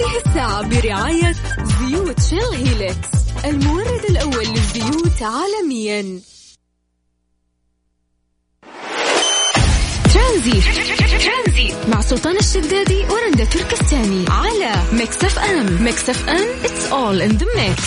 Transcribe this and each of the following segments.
هذه الساعة برعاية زيوت شيل هيليكس المورد الأول للزيوت عالميا. ترانزيت مع سلطان الشدادي ورندا تركستاني على ميكس اف ام. ميكس اف ام it's all in the mix.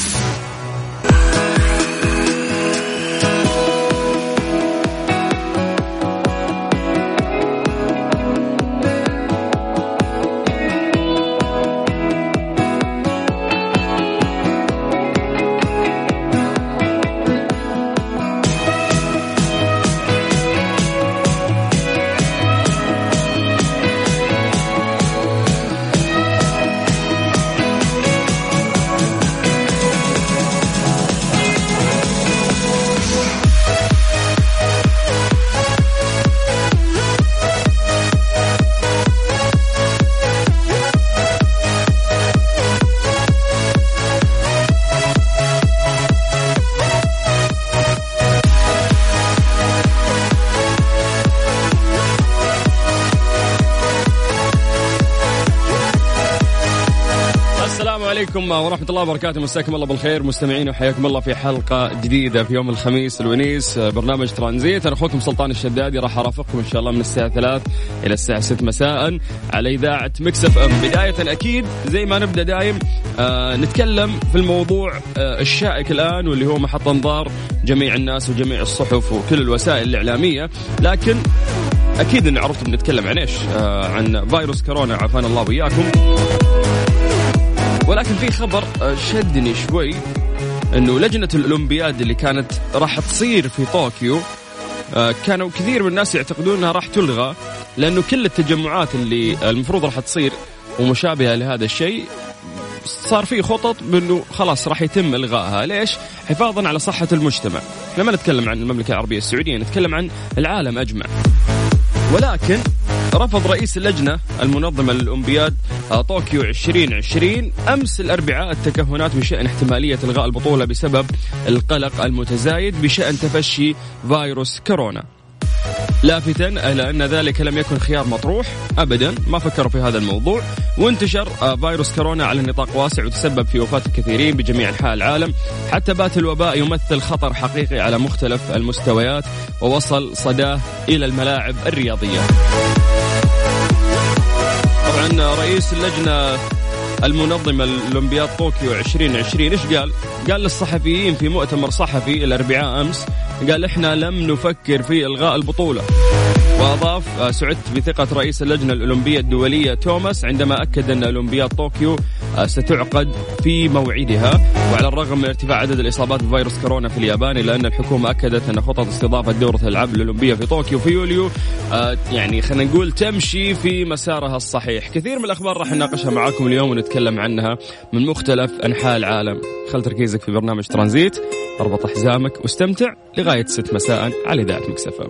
عليكم ورحمة الله وبركاته. مساكم الله بالخير مستمعين وحياكم الله في حلقة جديدة في يوم الخميس الونيس برنامج ترانزيت. أنا أخوكم سلطان الشدادي راح أرافقكم إن شاء الله من الساعة 3 إلى الساعة 6 مساء على إذاعة ميكس اف ام. بداية أكيد زي ما نبدأ دايم نتكلم في الموضوع الشائك الآن واللي هو محط أنظار جميع الناس وجميع الصحف وكل الوسائل الإعلامية، لكن أكيد إن عرفتوا بنتكلم عن إيش، عن فيروس كورونا عافانا الله وإياكم. ولكن في خبر شدني شوي أنه لجنة الأولمبياد اللي كانت راح تصير في طوكيو كانوا كثير من الناس يعتقدون أنها راح تلغى، لأنه كل التجمعات اللي المفروض راح تصير ومشابهة لهذا الشيء صار فيه خطط بأنه خلاص راح يتم إلغائها. ليش؟ حفاظا على صحة المجتمع. لما نتكلم عن المملكة العربية السعودية نتكلم عن العالم أجمع. ولكن رفض رئيس اللجنة المنظمة للأولمبياد طوكيو 2020 أمس الأربعاء التكهنات بشأن احتمالية إلغاء البطولة بسبب القلق المتزايد بشأن تفشي فيروس كورونا، لافتا إلى أن ذلك لم يكن خيار مطروح أبدا، ما فكروا في هذا الموضوع. وانتشر فيروس كورونا على نطاق واسع وتسبب في وفاة الكثيرين بجميع أنحاء العالم، حتى بات الوباء يمثل خطر حقيقي على مختلف المستويات ووصل صداه إلى الملاعب الرياضية. طبعا رئيس اللجنة المنظمة للأولمبياد طوكيو 2020 إيش قال؟ قال للصحفيين في مؤتمر صحفي الأربعاء أمس، قال إحنا لم نفكر في إلغاء البطولة. وأضاف سعدت بثقة رئيس اللجنة الأولمبية الدولية توماس عندما أكد أن أولمبياد طوكيو ستعقد في موعدها. وعلى الرغم من ارتفاع عدد الإصابات بفيروس كورونا في اليابان، إلا أن الحكومة أكدت أن خطط استضافة دورة الألعاب الأولمبية في طوكيو في يوليو يعني خلينا نقول تمشي في مسارها الصحيح. كثير من الأخبار راح نناقشها معاكم اليوم ونتكلم عنها من مختلف أنحاء العالم. خل تركيزك في برنامج ترانزيت، اربط حزامك واستمتع لغاية 6 مساء على إذاعة ميكس اف ام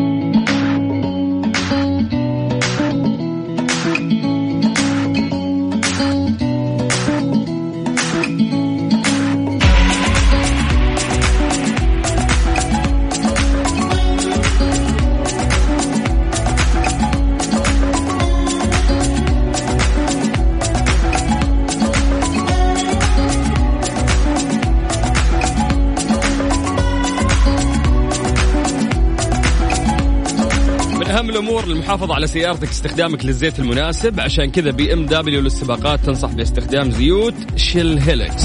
الأمور للمحافظة على سيارتك استخدامك للزيت المناسب، عشان كذا BMW للسباقات تنصح باستخدام زيوت شيل هيليكس.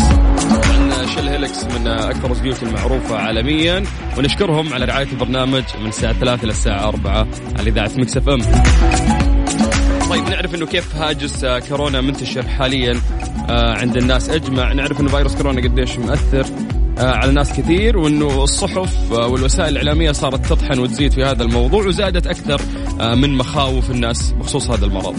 شيل هيليكس من أكثر الزيوت المعروفة عالميا، ونشكرهم على رعاية البرنامج من الساعة 3 إلى الساعة 4 على إذاعة ميكس اف ام. طيب نعرف أنه كيف هاجس كورونا منتشر حاليا عند الناس أجمع، نعرف أنه فيروس كورونا قديش مؤثر على ناس كثير، وأنه الصحف والوسائل الإعلامية صارت تطحن وتزيد في هذا الموضوع وزادت أكثر من مخاوف الناس بخصوص هذا المرض.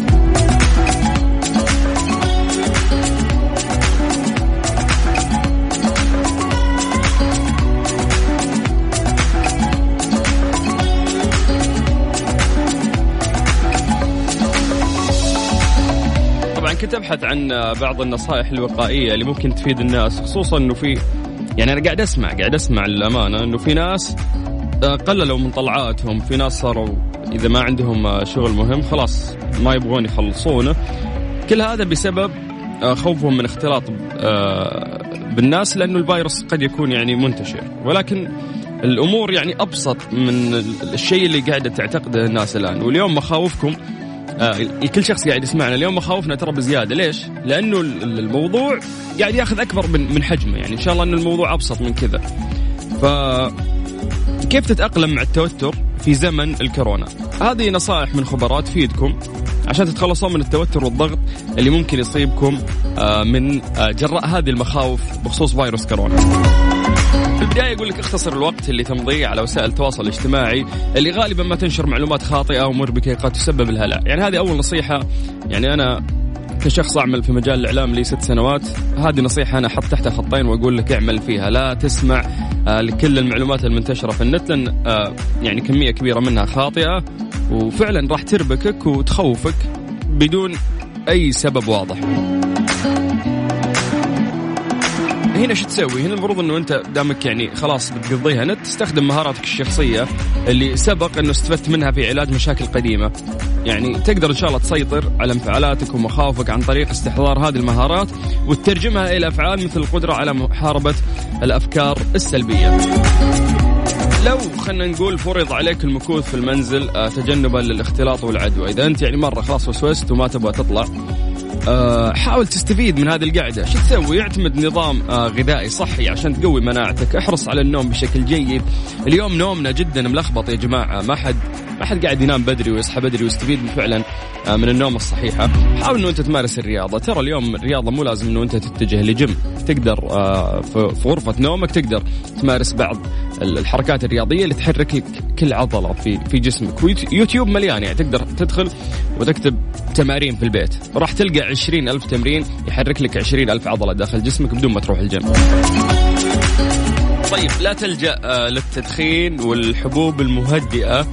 طبعا كنت أبحث عن بعض النصائح الوقائية اللي ممكن تفيد الناس، خصوصا أنه في يعني أنا قاعد أسمع للأمانة أنه في ناس قللوا من طلعاتهم، في ناس صاروا إذا ما عندهم شغل مهم خلاص ما يبغون يخلصونه، كل هذا بسبب خوفهم من اختلاط بالناس، لأنه الفيروس قد يكون يعني منتشر. ولكن الأمور يعني أبسط من الشيء اللي قاعدة تعتقده الناس الآن. واليوم مخاوفكم كل شخص قاعد يسمعنا اليوم مخاوفنا ترى بزيادة. ليش؟ لأنه الموضوع قاعد يأخذ أكبر من حجمه، يعني إن شاء الله أن الموضوع أبسط من كذا. فكيف تتأقلم مع التوتر في زمن الكورونا؟ هذه نصائح من خبراء تفيدكم عشان تتخلصون من التوتر والضغط اللي ممكن يصيبكم من جراء هذه المخاوف بخصوص فيروس كورونا. في البداية يقول لك اختصر الوقت اللي تمضيه على وسائل التواصل الاجتماعي اللي غالبا ما تنشر معلومات خاطئة ومربكة قد تسبب الهلاع. يعني هذه أول نصيحة، يعني أنا كشخص أعمل في مجال الإعلام لي 6 سنوات، هذه نصيحة أنا أحط تحتها خطين وأقول لك اعمل فيها. لا تسمع لكل المعلومات المنتشرة في النت، لأن يعني كمية كبيرة منها خاطئة وفعلا راح تربكك وتخوفك بدون أي سبب واضح. هنا شو تسوي؟ هنا المفروض أنه أنت دامك يعني خلاص بتقضيها نت، تستخدم مهاراتك الشخصية اللي سبق أنه استفدت منها في علاج مشاكل قديمة. يعني تقدر إن شاء الله تسيطر على انفعالاتك ومخاوفك عن طريق استحضار هذه المهارات وتترجمها إلى أفعال، مثل القدرة على محاربة الأفكار السلبية. لو خلنا نقول فرض عليك المكوث في المنزل تجنبا للاختلاط والعدوى، إذا أنت يعني مرة خلاص وسوست وما تبغى تطلع، حاول تستفيد من هذه القاعدة. شو تسوي؟ اعتمد نظام غذائي صحي عشان تقوي مناعتك، احرص على النوم بشكل جيد. اليوم نومنا جدا ملخبط يا جماعة، ما حد قاعد ينام بدري ويصحى بدري ويستفيد فعلا من النوم الصحيحة. حاول انه انت تمارس الرياضة، ترى اليوم الرياضة مو لازم انه انت تتجه لجيم، تقدر في غرفة نومك تقدر تمارس بعض الحركات الرياضية اللي تحرك لك كل عضلة في جسمك. ويوتيوب مليان، يعني تقدر تدخل وتكتب تمارين في البيت، راح تلقى 20,000 تمرين يحرك لك 20,000 عضلة داخل جسمك بدون ما تروح الجيم. طيب، لا تلجأ للتدخين والحبوب المهدئة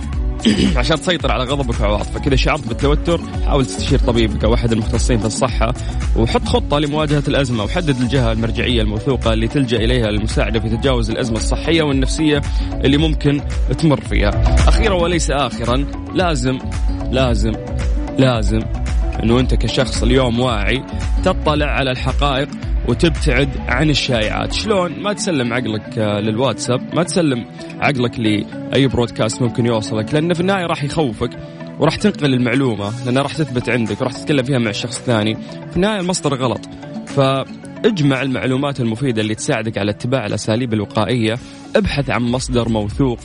عشان تسيطر على غضبك وعواطفك. إذا شعرت بالتوتر حاول تستشير طبيبك أو أحد المختصين في الصحة، وحط خطة لمواجهة الأزمة، وحدد الجهة المرجعية الموثوقة اللي تلجأ إليها للمساعدة في تجاوز الأزمة الصحية والنفسية اللي ممكن تمر فيها. أخيرا وليس آخرا، لازم أنه أنت كشخص اليوم واعي تطلع على الحقائق وتبتعد عن الشائعات. شلون؟ ما تسلم عقلك للواتساب، ما تسلم عقلك لأي برودكاست ممكن يوصلك، لأنه في النهاية راح يخوفك وراح تنقل المعلومة، لأنها راح تثبت عندك وراح تتكلم فيها مع شخص ثاني، في النهاية المصدر غلط. فاجمع المعلومات المفيدة اللي تساعدك على اتباع الأساليب الوقائية، ابحث عن مصدر موثوق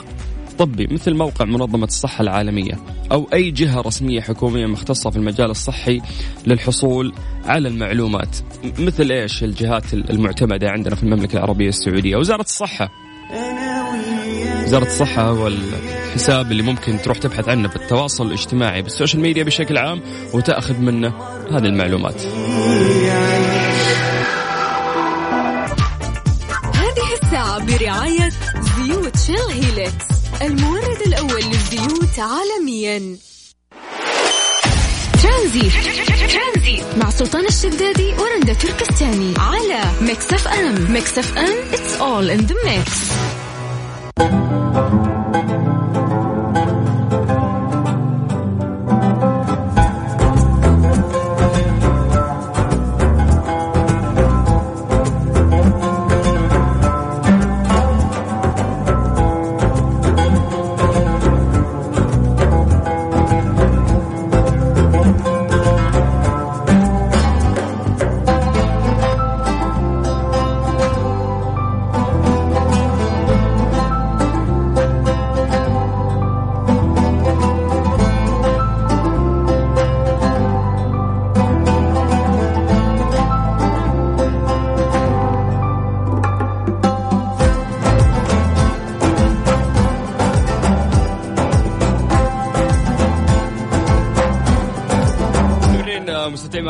طبي مثل موقع منظمة الصحة العالمية أو أي جهة رسمية حكومية مختصة في المجال الصحي للحصول على المعلومات. مثل إيش الجهات المعتمدة عندنا في المملكة العربية السعودية؟ وزارة الصحة والحساب اللي ممكن تروح تبحث عنه في التواصل الاجتماعي بالسوشيال ميديا بشكل عام وتأخذ منه هذه المعلومات. هذه الساعة برعاية زيوت شيل هيليكس، المورد الأول للزيوت عالمياً. ترانزيت مع سلطان الشدادي ورندا تركستاني على ميكس اف ام. ميكس اف ام it's all in the mix.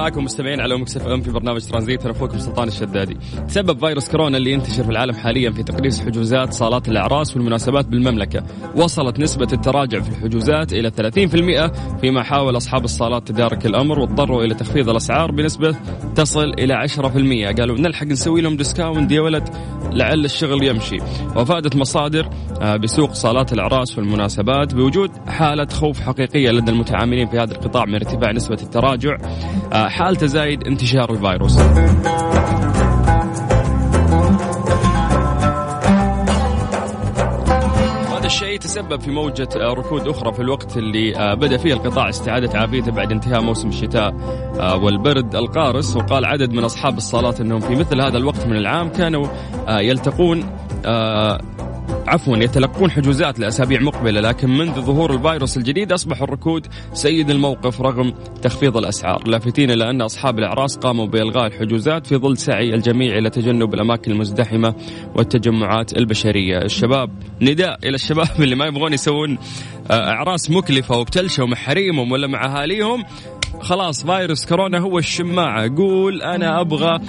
معكم مستمعين على مكس اف ام في برنامج ترانزيت. أنا أخوكم سلطان الشدادي. تسبب فيروس كورونا اللي ينتشر في العالم حاليا في تقليص حجوزات صالات الأعراس والمناسبات بالمملكة. وصلت نسبة التراجع في الحجوزات إلى 30%، فيما حاول أصحاب الصالات تدارك الأمر واضطروا إلى تخفيض الأسعار بنسبة تصل إلى 10%. قالوا نلحق نسوي لهم ديسكاونت يا ولد لعل الشغل يمشي. وأفادت مصادر بسوق صالات الأعراس والمناسبات بوجود حالة خوف حقيقية لدى المتعاملين في هذا القطاع من ارتفاع نسبة التراجع حال تزايد انتشار الفيروس. الشيء تسبب في موجة ركود أخرى في الوقت اللي بدأ فيه القطاع استعادة عافيته بعد انتهاء موسم الشتاء والبرد القارس. وقال عدد من أصحاب الصالات أنهم في مثل هذا الوقت من العام كانوا يتلقون حجوزات لأسابيع مقبلة، لكن منذ ظهور الفيروس الجديد أصبح الركود سيد الموقف رغم تخفيض الأسعار، لافتين إلى أن أصحاب الأعراس قاموا بإلغاء الحجوزات في ظل سعي الجميع إلى تجنب الأماكن المزدحمة والتجمعات البشرية. الشباب، نداء إلى الشباب اللي ما يبغون يسوون أعراس مكلفة وبتلشوا مع حريمهم ولا مع أهاليهم، خلاص فيروس كورونا هو الشماعة. قول أنا أبغى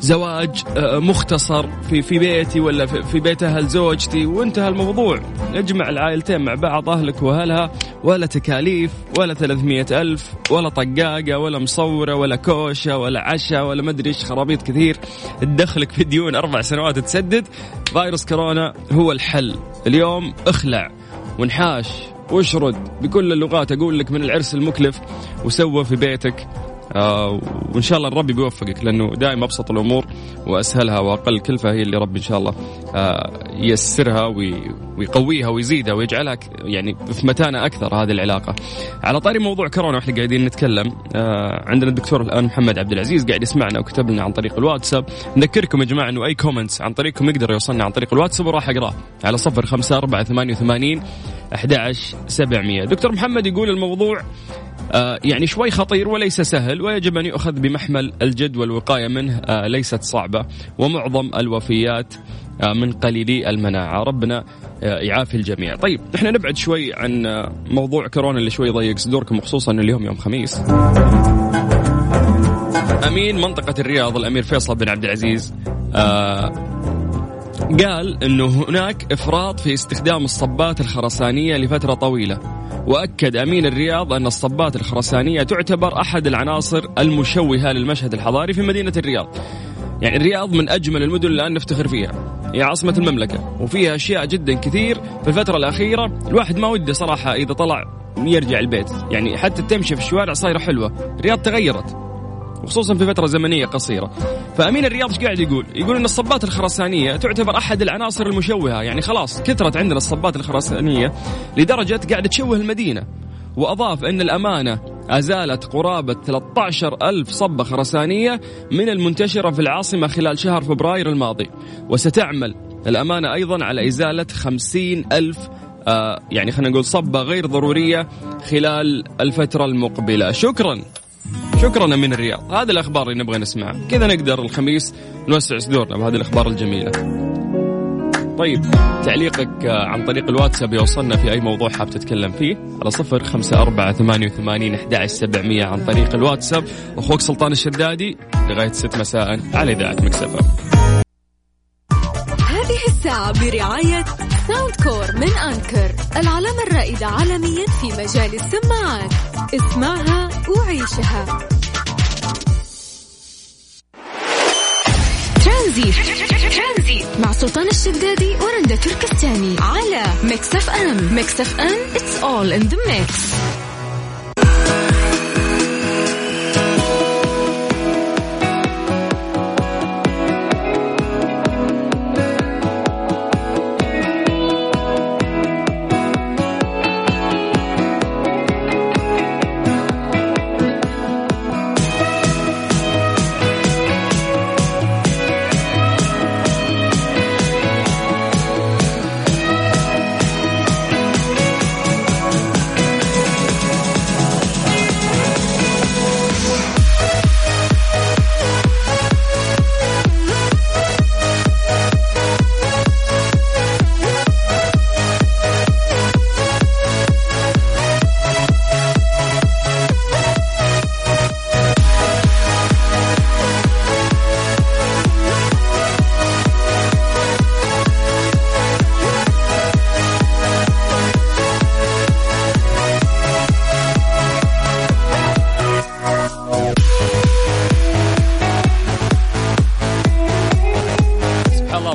زواج مختصر في بيتي ولا في بيت أهل زوجتي وانتهى الموضوع. اجمع العائلتين مع بعض، أهلك وأهلها، ولا تكاليف ولا 300,000 ولا طقاقة ولا مصورة ولا كوشة ولا عشاء ولا مدري إيش خرابيط كثير تدخلك في ديون 4 سنوات تسدد. فيروس كورونا هو الحل. اليوم اخلع ونحاش واشرد بكل اللغات أقول لك من العرس المكلف، وسوى في بيتك وإن شاء الله الرب بيوفقك، لأنه دائما أبسط الأمور وأسهلها وأقل كلفة هي اللي رب إن شاء الله يسرها ويقويها ويزيدها ويجعلها يعني في متانة أكثر هذه العلاقة. على طاري موضوع كورونا وإحنا قاعدين نتكلم، عندنا الدكتور الآن محمد عبد العزيز قاعد يسمعنا وكتب لنا عن طريق الواتساب. نذكركم يا جماعة إنه أي كومنتس عن طريقكم يقدر يوصلنا عن طريق الواتساب وراح أقرأه على 0548811700. دكتور محمد يقول الموضوع يعني شوي خطير وليس سهل، ويجب أن يؤخذ بمحمل الجد والوقاية منه ليست صعبة، ومعظم الوفيات من قليلي المناعة. ربنا يعافي الجميع. طيب احنا نبعد شوي عن موضوع كورونا اللي شوي ضيق صدوركم، خصوصا اليوم يوم خميس. أمين منطقة الرياض الأمير فيصل بن عبد العزيز قال أنه هناك إفراط في استخدام الصبات الخرسانية لفترة طويلة. وأكد أمين الرياض أن الصبات الخرسانية تعتبر أحد العناصر المشوهة للمشهد الحضاري في مدينة الرياض. يعني الرياض من أجمل المدن اللي الآن نفتخر فيها، هي عاصمة المملكة وفيها أشياء جدا كثير في الفترة الأخيرة الواحد ما وده صراحة إذا طلع يرجع البيت، يعني حتى تمشي في الشوارع صايرة حلوة. الرياض تغيرت وخصوصا في فترة زمنية قصيرة. فأمين الرياض ايش قاعد يقول؟ يقول إن الصبات الخرسانية تعتبر أحد العناصر المشوهة، يعني خلاص كثرت عندنا الصبات الخرسانية لدرجة قاعدة تشوه المدينة. وأضاف أن الأمانة أزالت قرابة 13,000 صبة خرسانية من المنتشرة في العاصمة خلال شهر فبراير الماضي، وستعمل الأمانة أيضا على إزالة 50,000 يعني خلينا نقول صبة غير ضرورية خلال الفترة المقبلة. شكرا من الرياض. هذه الأخبار اللي نبغى نسمعها، كذا نقدر الخميس نوسع صدورنا بهذه الأخبار الجميلة. طيب تعليقك عن طريق الواتساب يوصلنا في أي موضوع حاب تتكلم فيه على 0548811700 عن طريق الواتساب. أخوك سلطان الشدادي لغاية 6 مساء على إذاعة مكس اف ام. هذه الساعة برعاية ساوندكور من أنكر، العلامة الرائدة عالميا في مجال السماعات. اسمعها وعيشها. ترانزيت مع سلطان الشدادي ورندا تركستاني على ميكس اف ام. ميكس اف ام it's all in the mix.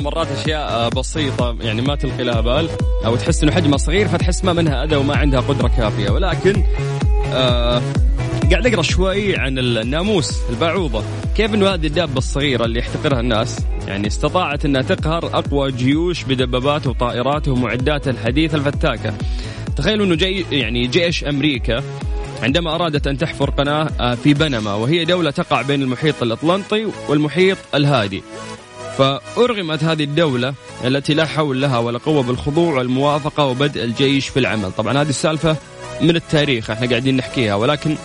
مرات أشياء بسيطة يعني ما تلقي لها بال أو تحس إنه حجمها صغير فتحس ما منها أذى وما عندها قدرة كافية. ولكن قاعد أقرأ شوي عن الناموس البعوضة، كيف إنه هذه الدابة الصغيرة اللي يحتقرها الناس يعني استطاعت إنها تقهر أقوى جيوش بدباباته وطائراته ومعداته الحديثة الفتاكة. تخيلوا إنه جيش أمريكا عندما أرادت أن تحفر قناة في بنما، وهي دولة تقع بين المحيط الأطلنطي والمحيط الهادي، فأرغمت هذه الدولة التي لا حول لها ولا قوة بالخضوع والموافقة وبدء الجيش في العمل. طبعا هذه السالفة من التاريخ احنا قاعدين نحكيها، ولكن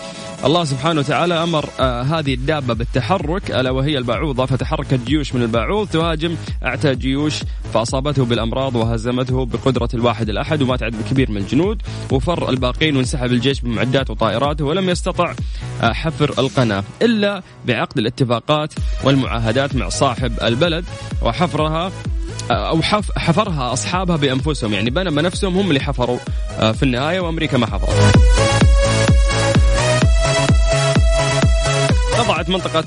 الله سبحانه وتعالى أمر هذه الدابة بالتحرك ألا وهي البعوضة، فتحركت جيوش من البعوض تهاجم أعتى جيوش فأصابته بالأمراض وهزمته بقدرة الواحد الأحد، ومات عدد كبير من الجنود وفر الباقين وانسحب الجيش بمعداته وطائراته، ولم يستطع حفر القناة إلا بعقد الاتفاقات والمعاهدات مع صاحب البلد وحفرها أو حفرها أصحابها بأنفسهم، يعني بنما نفسهم هم اللي حفروا في النهاية وأمريكا ما حفرت. وضعت منطقة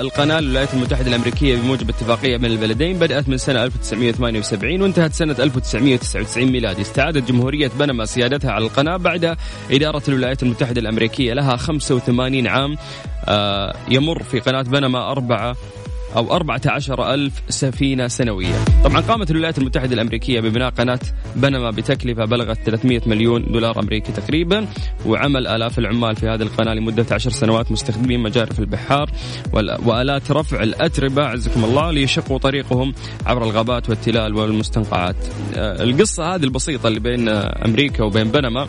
القناة للولايات المتحدة الأمريكية بموجب اتفاقية بين البلدين بدأت من سنة 1978 وانتهت سنة 1999 ميلادي. استعادت جمهورية بنما سيادتها على القناة بعد إدارة الولايات المتحدة الأمريكية لها 85 عام. يمر في قناة بنما 14,000 سفينة سنوية. طبعا قامت الولايات المتحدة الأمريكية ببناء قناة بنما بتكلفة بلغت $300 مليون أمريكي تقريبا، وعمل آلاف العمال في هذه القناة لمدة 10 سنوات مستخدمين مجارف البحار وآلات رفع الأتربة عزكم الله ليشقوا طريقهم عبر الغابات والتلال والمستنقعات. القصة هذه البسيطة اللي بين أمريكا وبين بنما،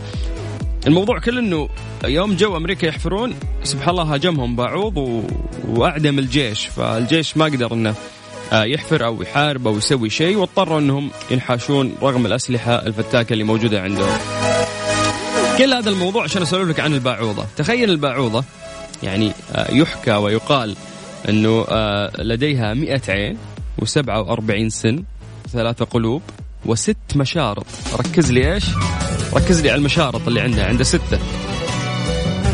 الموضوع كله أنه يوم جو أمريكا يحفرون سبحان الله هاجمهم بعوض وأعدم الجيش، فالجيش ما قدر أنه يحفر أو يحارب أو يسوي شيء، واضطروا أنهم ينحاشون رغم الأسلحة الفتاكة اللي موجودة عندهم. كل هذا الموضوع عشان أسألوا لك عن البعوضة. تخيل البعوضة يعني يحكى ويقال أنه لديها 100 عين و47 سن 3 قلوب و6 مشارط. ركز لي إيش؟ ركز لي على المشارط اللي عندها 6،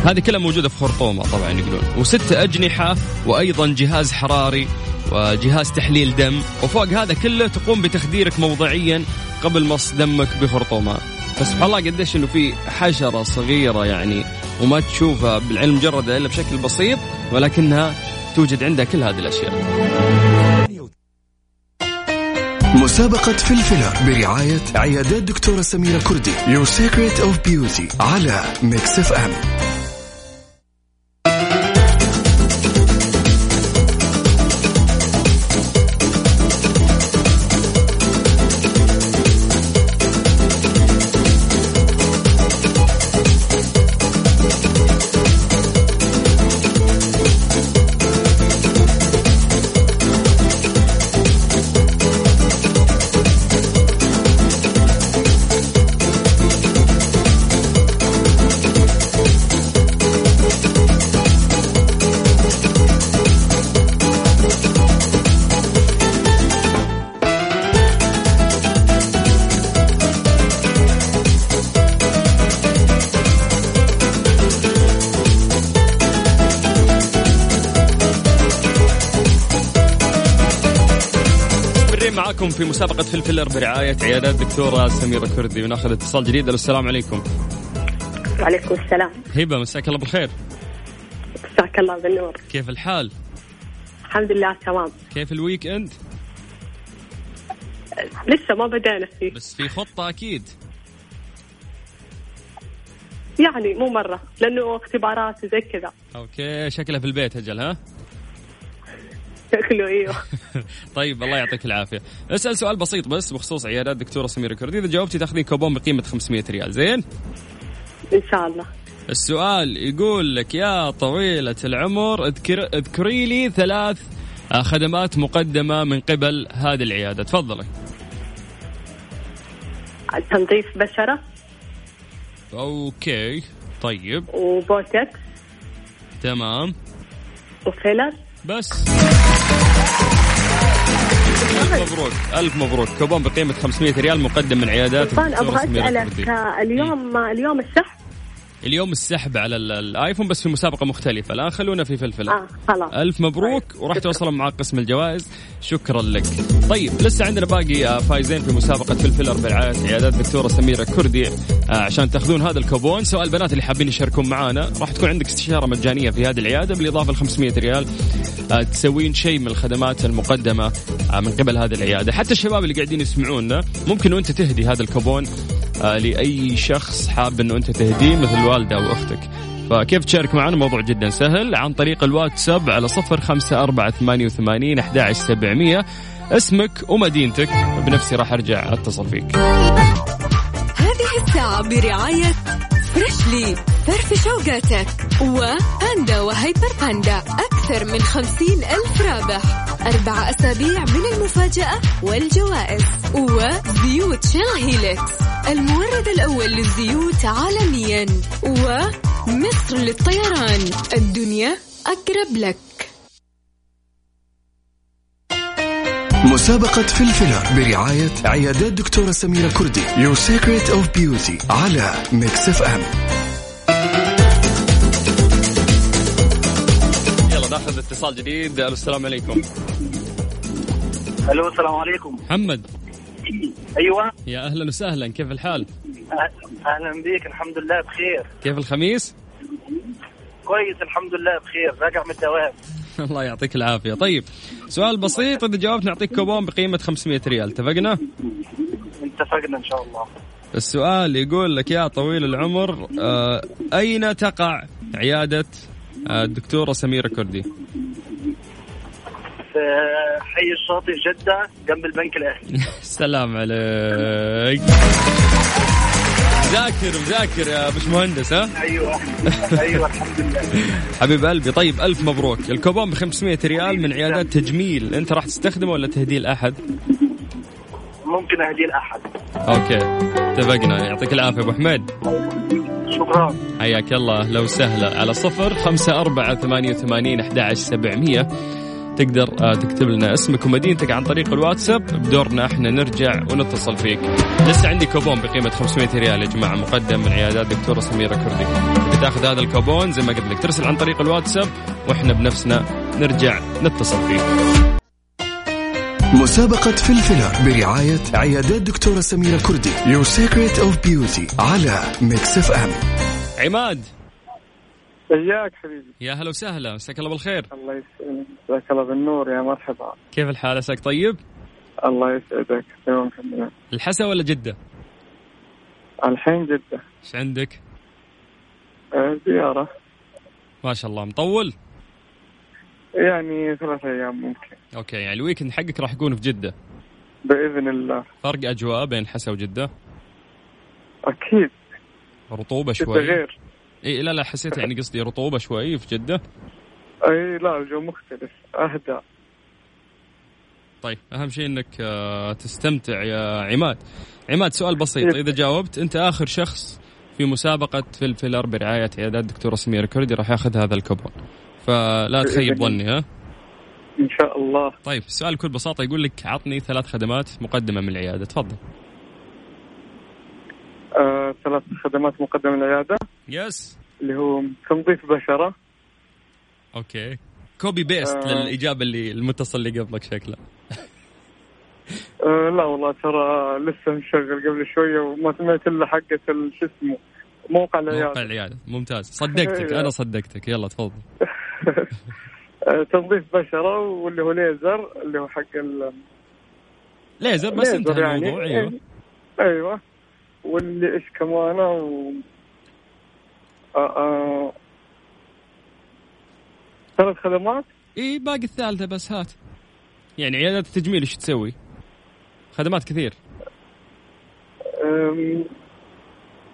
هذه كلها موجودة في خرطومة طبعا يقولون، و6 أجنحة وأيضا جهاز حراري وجهاز تحليل دم، وفوق هذا كله تقوم بتخديرك موضعيا قبل مص دمك بخرطومة. فسبحان الله قديش إنه في حشرة صغيرة يعني وما تشوفها بالعين المجردة إلا بشكل بسيط، ولكنها توجد عندها كل هذه الأشياء. مسابقة فلفلة برعاية عيادات دكتورة سميرة كردي. Your Secret of Beauty على Mix FM. في مسابقة فلفلر برعاية عيادات دكتورة سميرة كردي، ونأخذ اتصال جديد. السلام عليكم. وعليكم السلام. هبة مساك الله بالخير. مساك الله بالنور. كيف الحال؟ الحمد لله تمام. كيف الويك اند؟ لسه ما بدأنا فيه، بس في خطة أكيد يعني مو مرة لأنه اختبارات زي كذا. أوكي شكلها في البيت أجل ها؟ شكله ايوه. طيب الله يعطيك العافيه. اسال سؤال بسيط بس بخصوص عيادات دكتوره سميرة كردي، اذا جاوبتي تاخذين كوبون بقيمه 500 ريال. زين ان شاء الله. السؤال يقول لك يا طويله العمر اذكري لي 3 خدمات مقدمه من قبل هذه العياده. تفضلي. تنظيف بشره. اوكي طيب. وبوتكس. تمام. وفيلر. بس. مبروك، ألف مبروك، كوبون بقيمة 500 ريال مقدم من عيادات. أبغى أسألك اليوم السحب اليوم السحب على الايفون بس في مسابقه مختلفه. الان خلونا في فلفله. خلاص الف مبروك. طيب. وراح توصلهم معك قسم الجوائز. شكرا لك. طيب لسه عندنا باقي فايزين في مسابقه فلفله برعايه عيادات دكتوره سميره كردي. عشان تاخذون هذا الكوبون سواء البنات اللي حابين يشاركون معنا راح تكون عندك استشاره مجانيه في هذه العياده بالاضافه ل 500 ريال تسوين شيء من الخدمات المقدمه من قبل هذه العياده. حتى الشباب اللي قاعدين يسمعونا ممكن وانت تهدي هذا الكوبون لأي شخص حاب أنه أنت تهديه مثل والدة أو أختك. فكيف تشارك معنا؟ موضوع جدا سهل عن طريق الواتساب على 0548811700. اسمك ومدينتك بنفسي راح أرجع أتصل فيك. هذه الساعة برعاية فريشلي فرف شوقاتك وباندا وهيبر باندا أكثر من 50,000 رابح 4 أسابيع من المفاجأة والجوائز وزيوت شيل هيليكس المورد الأول للزيوت عالميا ومصر للطيران الدنيا أقرب لك. مسابقة فلفلة برعاية عيادات دكتورة سميرة كردي. Your Secret of Beauty على Mix FM. يلا داخل اتصال جديد. السلام عليكم. ألو السلام عليكم. محمد. أيوة. يا أهلا وسهلا كيف الحال؟ أهلا بيك الحمد لله بخير. كيف الخميس؟ كويس الحمد لله بخير راجع من الدوام. الله يعطيك العافية. طيب سؤال بسيط إذا جاوبت نعطيك كوبون بقيمة 500 ريال اتفقنا؟ اتفقنا إن شاء الله. السؤال يقول لك يا طويل العمر أين تقع عيادة الدكتورة سميرة كردي؟ في حي الشاطئ جدة جنب البنك الأهلي. السلام عليك. مذاكر يا باشمهندس. ها ايوه الحمد لله. حبيب قلبي. طيب الف مبروك. الكوبون ب500 ريال من عيادات تجميل. انت راح تستخدمه ولا تهديه لاحد؟ ممكن اهديه لاحد. اوكي اتفقنا. يعطيك العافيه ابو حميد. شكرا. حياك الله لو سهله. على 0548811700 تقدر تكتب لنا اسمك ومدينتك عن طريق الواتساب بدورنا احنا نرجع ونتصل فيك. لسه عندي كوبون بقيمة 500 ريال يا جماعة مقدم من عيادات دكتورة سميرة كردي. بتاخذ هذا الكوبون زي ما قلت لك ترسل عن طريق الواتساب واحنا بنفسنا نرجع نتصل فيك. مسابقة فلفلة برعاية عيادات دكتورة سميرة كردي. Your Secret of Beauty على Mix FM. عماد. ازيك حبيبي؟ يا هلا وسهلا. مساك الله بالخير. الله يسعدك. مساك الله بالنور. يا مرحبا. كيف الحال؟ عساك طيب. الله يسعدك. تمام الحمد لله. الحسا ولا جدة؟ الحين جدة. ايش عندك؟ زيارة. ما شاء الله مطول. يعني 3 أيام ممكن. اوكي يعني الويكند حقك راح يكون في جدة بإذن الله. فرق أجواء بين الحسا وجدة أكيد. رطوبة شوي غير. إيه لا حسيت يعني قصدي رطوبة شوي في جدة. إيه لا الجو مختلف أهدأ. طيب أهم شيء إنك تستمتع يا عماد. عماد سؤال بسيط إذا جاوبت أنت آخر شخص في مسابقة فلفلر برعاية عيادات دكتورة سميرة كردي راح ياخذ هذا الكوبون فلا تخيب ظني. ها إن شاء الله. طيب السؤال بكل بساطة يقول لك عطني 3 خدمات مقدمة من العيادة. تفضل. 3 خدمات مقدمة من العيادة. يس اللي هو تنظيف بشرة. اوكي كوبي بيست للإجابة اللي المتصل اللي قبلك شكله. لا والله ترى لسه مشغل قبل شوية وما سمعت الا حقة شو اسمه موقع العيادة. موقع العيادة ممتاز. صدقتك انا صدقتك. يلا تفضل. تنظيف بشرة واللي هو ليزر اللي هو حق الليزر بس انتهى يعني. الموضوع ايوه واللي إيش كمان و 3 خدمات. إيه باقي الثالثة بس. هات يعني عيادات التجميل إيش تسوي؟ خدمات كثير.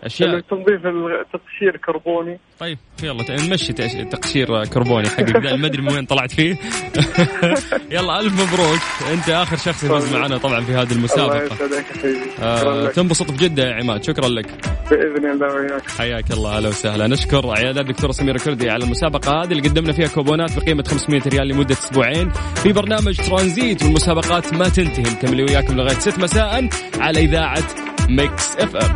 أشياء التنظيف التقشير كربوني. طيب يلا نمشي تقشير كربوني حقك ده ما أدري من وين طلعت فيه. يلا ألف مبروك أنت آخر شخص يفوز معنا طبعا في هذه المسابقة. تنبسط بجدة يا عماد. شكرا لك. بإذن الله وياك. حياك الله أهلا وسهلا. نشكر عيادات دكتورة سميرة كردي على المسابقة هذه اللي قدمنا فيها كوبونات بقيمة 500 ريال لمدة 2 أسبوع في برنامج ترانزيت. والمسابقات ما تنتهي نكمل وياكم لغاية 6 مساء على إذاعة ميكس FM.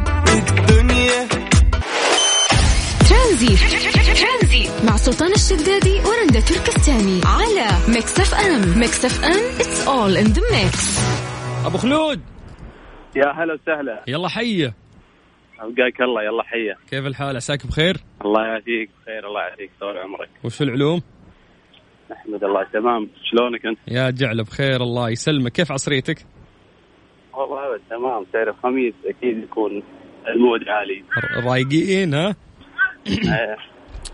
ترانزيت مع سلطان الشدادي ورندا تركستاني على ميكس اف ام. ميكس اف ام it's all in the mix. ابو خلود يا هلا وسهلا. يلا حيه أبقاك الله. يلا حيه. كيف الحال؟ عساك بخير. الله يعافيك بخير. الله يعافيك طول عمرك. وش العلوم؟ نحمد الله تمام. شلونك انت؟ يا جعل بخير الله يسلمك. كيف عصريتك؟ والله تمام. تعرف خميس اكيد يكون المود عالي. رايقين ها؟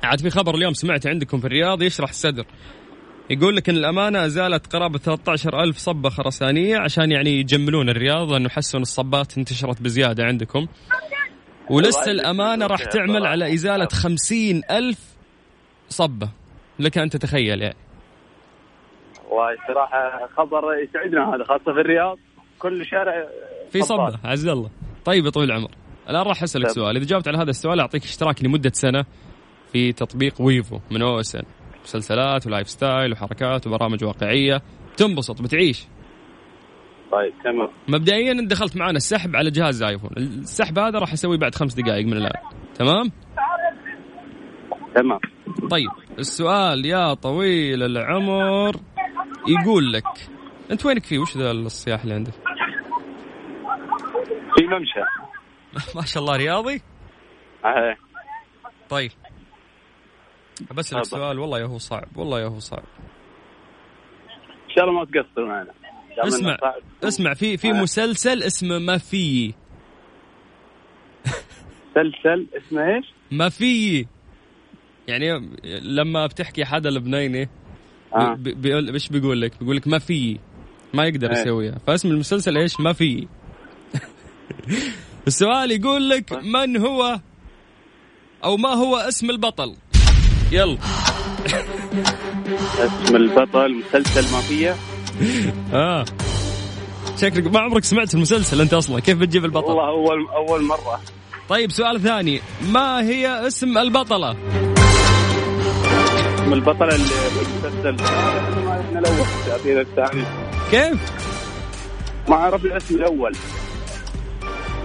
عاد في خبر اليوم سمعت عندكم في الرياض يشرح الصدر، يقول لك ان الامانه ازالت قرابه 13,000 صبه خرسانيه عشان يعني يجملون الرياض لانه حسوا ان الصبات انتشرت بزياده عندكم، ولسه الامانه راح تعمل على ازاله 50,000 صبه، لك ان تتخيل يعني. والله صراحه خبر يسعدنا هذا، خاصه في الرياض كل شارع في صبه. عز الله. طيب يا طويل العمر الان راح اسالك سؤال، اذا جاوبت على هذا السؤال اعطيك اشتراك لمده سنه في تطبيق ويفو من OSN، مسلسلات ولايف ستايل وحركات وبرامج واقعية، تنبسط بتعيش. طيب تمام. مبدئيا دخلت معانا السحب على جهاز آيفون، السحب هذا راح أسويه بعد 5 دقائق من الآن. تمام تمام. طيب السؤال يا طويل العمر يقول لك أنت وينك فيه؟ وش ذا الصياح اللي عندك؟ في ممشى. ما شاء الله رياضي. طيب بس السؤال والله ياهو صعب، والله ياهو صعب. إن شاء الله ما تقصر معنا. اسمع اسمع، في مسلسل اسمه ما في مسلسل اسمه إيش؟ ما في، يعني لما بتحكي حدا لبناني بيقول إيش؟ بيقول لك ما في، ما يقدر يسويها، فاسم المسلسل إيش؟ ما في. السؤال يقول لك من هو أو ما هو اسم البطل؟ يلا. اسم البطل مسلسل مافيا. شكلك ما عمرك سمعت المسلسل انت اصلا، كيف بتجيب البطل؟ والله اول مره. طيب سؤال ثاني، ما هي اسم البطله؟ اسم البطله المسلسل ما عرفنا الاول تعطينا الثاني. كيف ما عرف الاسم الاول؟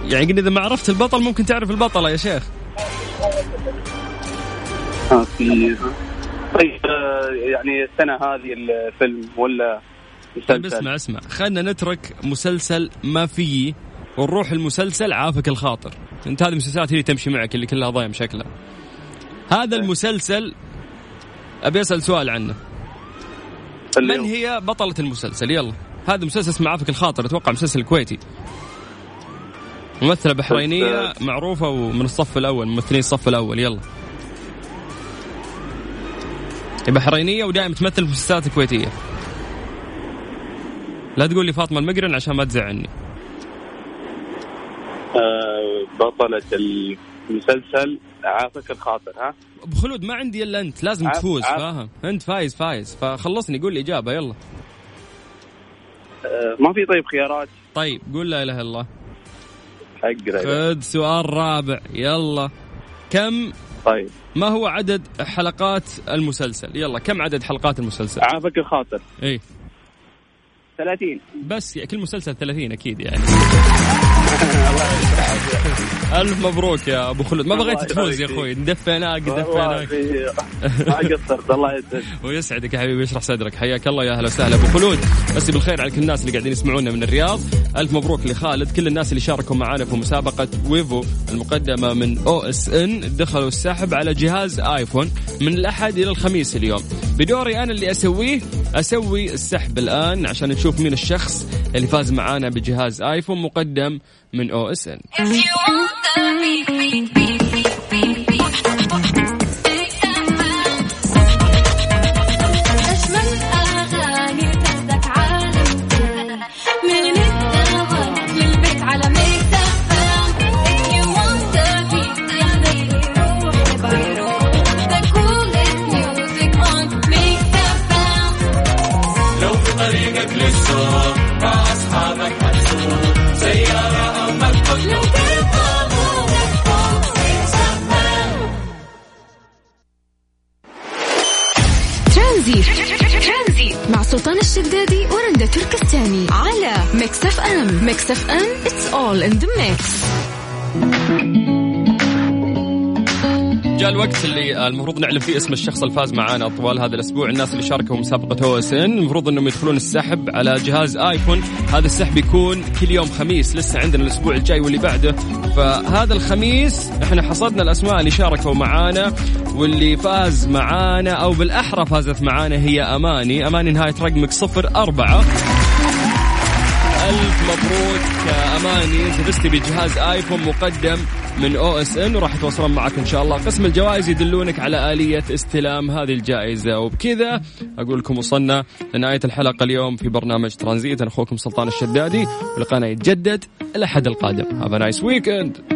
يعني اذا ما عرفت البطل ممكن تعرف البطله يا شيخ. طيب يعني السنة هذه الفيلم ولا مسلسل؟ اسمع اسمع، خلنا نترك مسلسل ما فيه ونروح المسلسل عافك الخاطر. انت هذه المسلسلات اللي تمشي معك اللي كلها ضايم شكلها. هذا المسلسل أبي أسأل سؤال عنه، من هي بطلة المسلسل؟ يلا. هذا مسلسل اسمه عافك الخاطر، أتوقع مسلسل كويتي، ممثلة بحرينية معروفة ومن الصف الأول، ممثلين الصف الأول. يلا. بحرينية ودائما تمثل المسلسلات الكويتية. لا تقول لي فاطمة المقرن عشان ما تزعلني. بطلة المسلسل عافك الخاطر. ها أبو خلود ما عندي إلا أنت، لازم تفوز فاهم؟ أنت فايز فايز، فخلصني قول لي إجابة يلا. ما في طيب خيارات؟ طيب قول لا إله إلا الله. خذ سؤال رابع يلا. كم طيب ما هو عدد حلقات المسلسل؟ يلا كم عدد حلقات المسلسل عافك الخاطر؟ ايه 30 بس، كل مسلسل 30 اكيد يعني. الف مبروك يا ابو خلود، ما بغيت تفوز يا اخوي. ندفعناك ندفعناك ما قصرت. الله يسعدك ويسعدك يا حبيبي، يشرح صدرك. حياك الله يا اهلا وسهلا ابو خلود. بس بالخير على كل الناس اللي قاعدين يسمعونا من الرياض. الف مبروك لخالد، كل الناس اللي شاركوا معانا في مسابقه ويفو المقدمه من OSN دخلوا السحب على جهاز ايفون من الاحد الى الخميس اليوم. بدوري انا اللي اسوي السحب الان عشان نشوف مين الشخص اللي فاز معانا بجهاز ايفون مقدم من OSN. مع سلطان الشدادي ورندا تركستاني على ميكس اف ام. ميكس اف ام it's all in the mix. جاء الوقت اللي المفروض نعلم فيه اسم الشخص الفاز معانا طوال هذا الأسبوع. الناس اللي شاركوا مسابقة OSN المفروض أنهم يدخلون السحب على جهاز آيفون. هذا السحب يكون كل يوم خميس، لسه عندنا الأسبوع الجاي واللي بعده. فهذا الخميس احنا حصدنا الأسماء اللي شاركوا معانا، واللي فاز معانا أو بالأحرى فازت معانا هي أماني. أماني نهاية رقمك 04. ألف مبروك أماني، أنت فزتي بجهاز آيفون مقدم من OSN وراح يتواصلون معك إن شاء الله قسم الجوائز يدلونك على آلية استلام هذه الجائزة. وبكذا أقول لكم وصلنا لنهاية الحلقة اليوم في برنامج ترانزيت. أنا أخوكم سلطان الشدادي، ولقانا يتجدد الأحد القادم. Have a nice weekend.